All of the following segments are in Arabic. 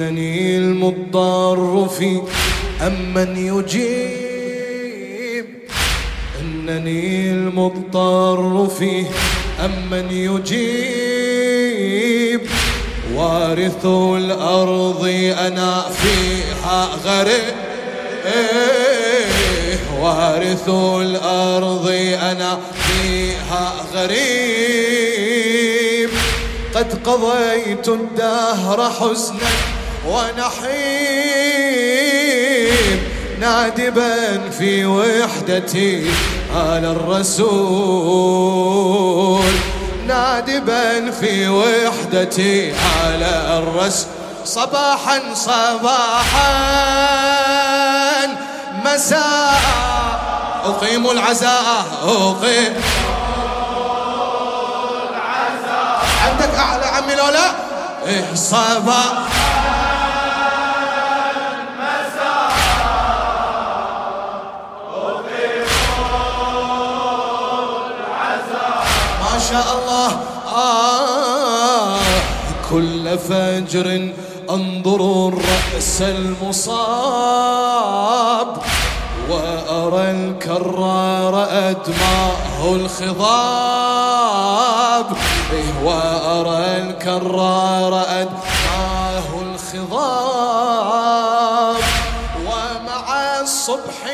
إنني المضطر في أمن يجيب إنني المضطر فيه أمن يجيب وارث الأرض أنا فيها غريب وارث الأرض أنا فيها غريب قد قضيت الدهر حزنا ونحيب نادبا في وحدتي آل الرسول نادبا في وحدتي آل الرسول صباحا صباحا مساء أقيم العزاء أقيم العزاء عندك أعلى عمي لولا إيه صباحا مساء أقيم العزاء ما شاء الله كل فجر أنظر الرأس المصاب وأرى الكرار أدماه الخضاب وأرى الكرار أدماه الخضاب ومع الصبح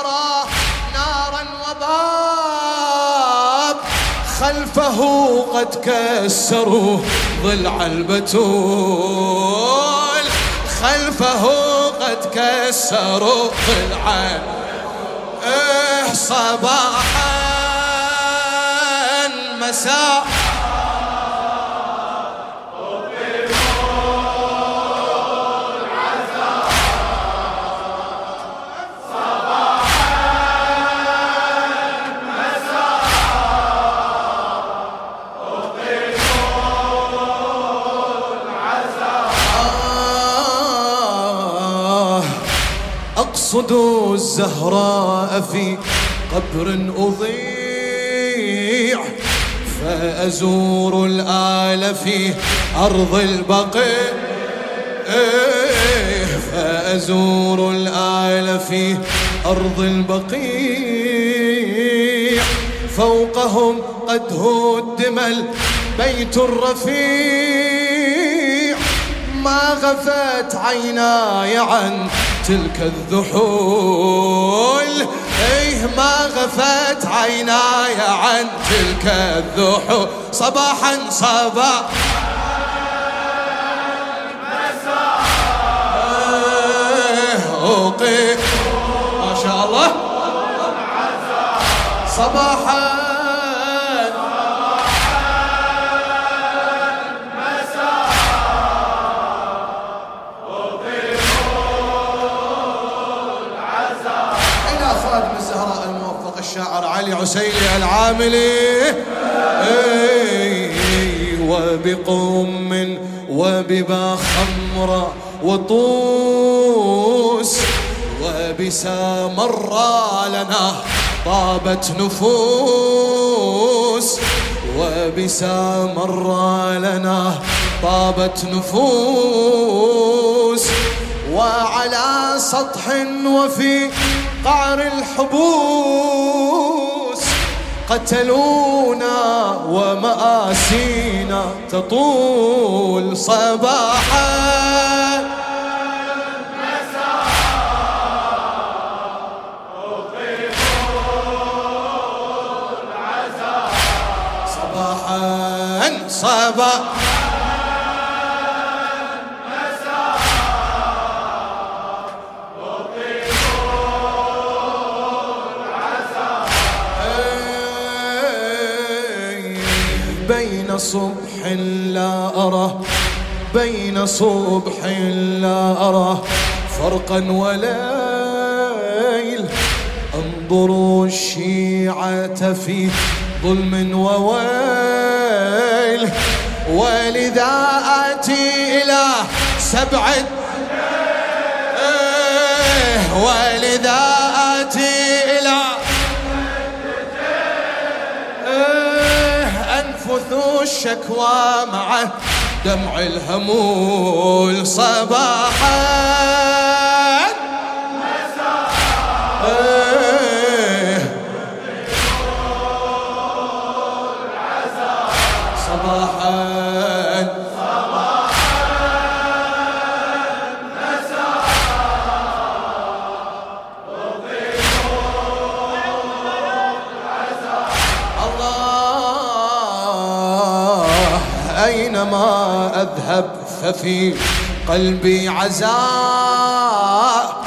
أرى نارا وباب خلفه قد كسروا ضلع البتول خلفه قد كسروا ضلع صباحا مساء أقصد الزهراء في قبر أضيع فأزور الآل في أرض البقيع فأزور الآل في أرض البقيع فوقهم قد هدم البيت الرفيع ما غفت عيناي عن تلك الذحول ايه ما غفت عيناي عن تلك الذحول صباحا صباحا مساء اوقف ما شاء الله صباحا عسيلي العاملي وبقم وببا خمرة وطوس وبسامرة لنا طابت نفوس وبسامرة لنا طابت نفوس وعلى سطح وفي قعر الحبوس قتلونا ومآسينا تطول صباحا مساء أقيم العزاء صباحا صباحا صبح لا أرى بين صبح لا أرى فرقا وليل أنظر الشيعة في ظلم وويل ولذا آتي إلى سبع ولذا آتي إلى أنفث الشكوى مع دمع الهمول صباحا مساء صباحا مساء الله أينما أذهب ففي قلبي عزاء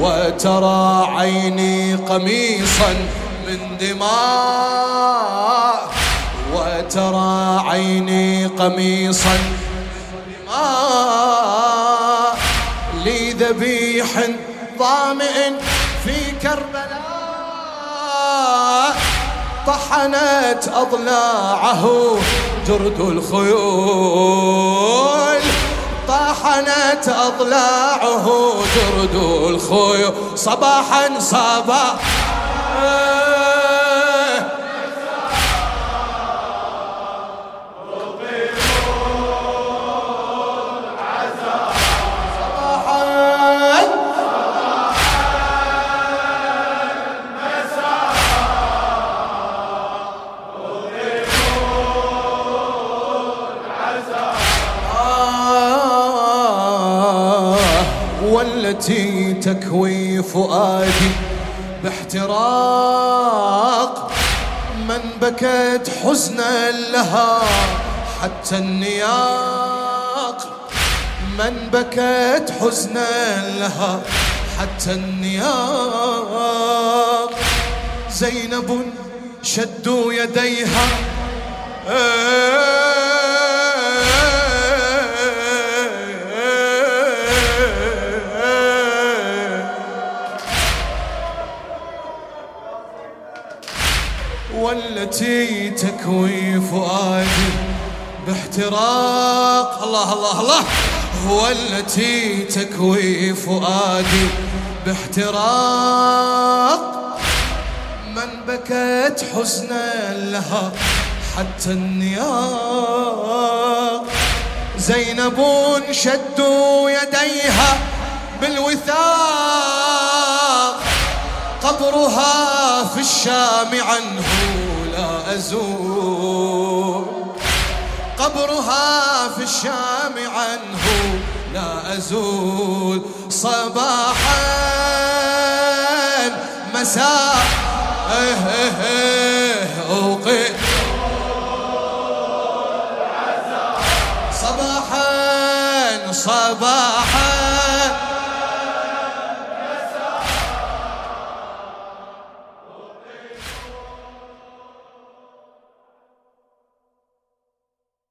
وترى عيني قميصا من دماء وترى عيني قميصا من دماء لي ذبيح ظامئ في كربلاء طحنت أضلاعه جرد الخيول طحنت أضلاعه جرد الخيول صباحا صباحا والتي تكوي فؤادي باحتراق من بكت حزنا لها حتى النياق من بكت حزنا لها حتى النياق زينب شدوا يديها والتي تكوي فؤادي باحتراق الله الله الله والتي تكوي فؤادي باحتراق من بكت حزنا لها حتى النياق زينب شدوا يديها بالوثاق قبرها في الشام عنه لا أزول قبرها في الشام عنه لا أزول صباحا مساء أوقف صباحا صباحا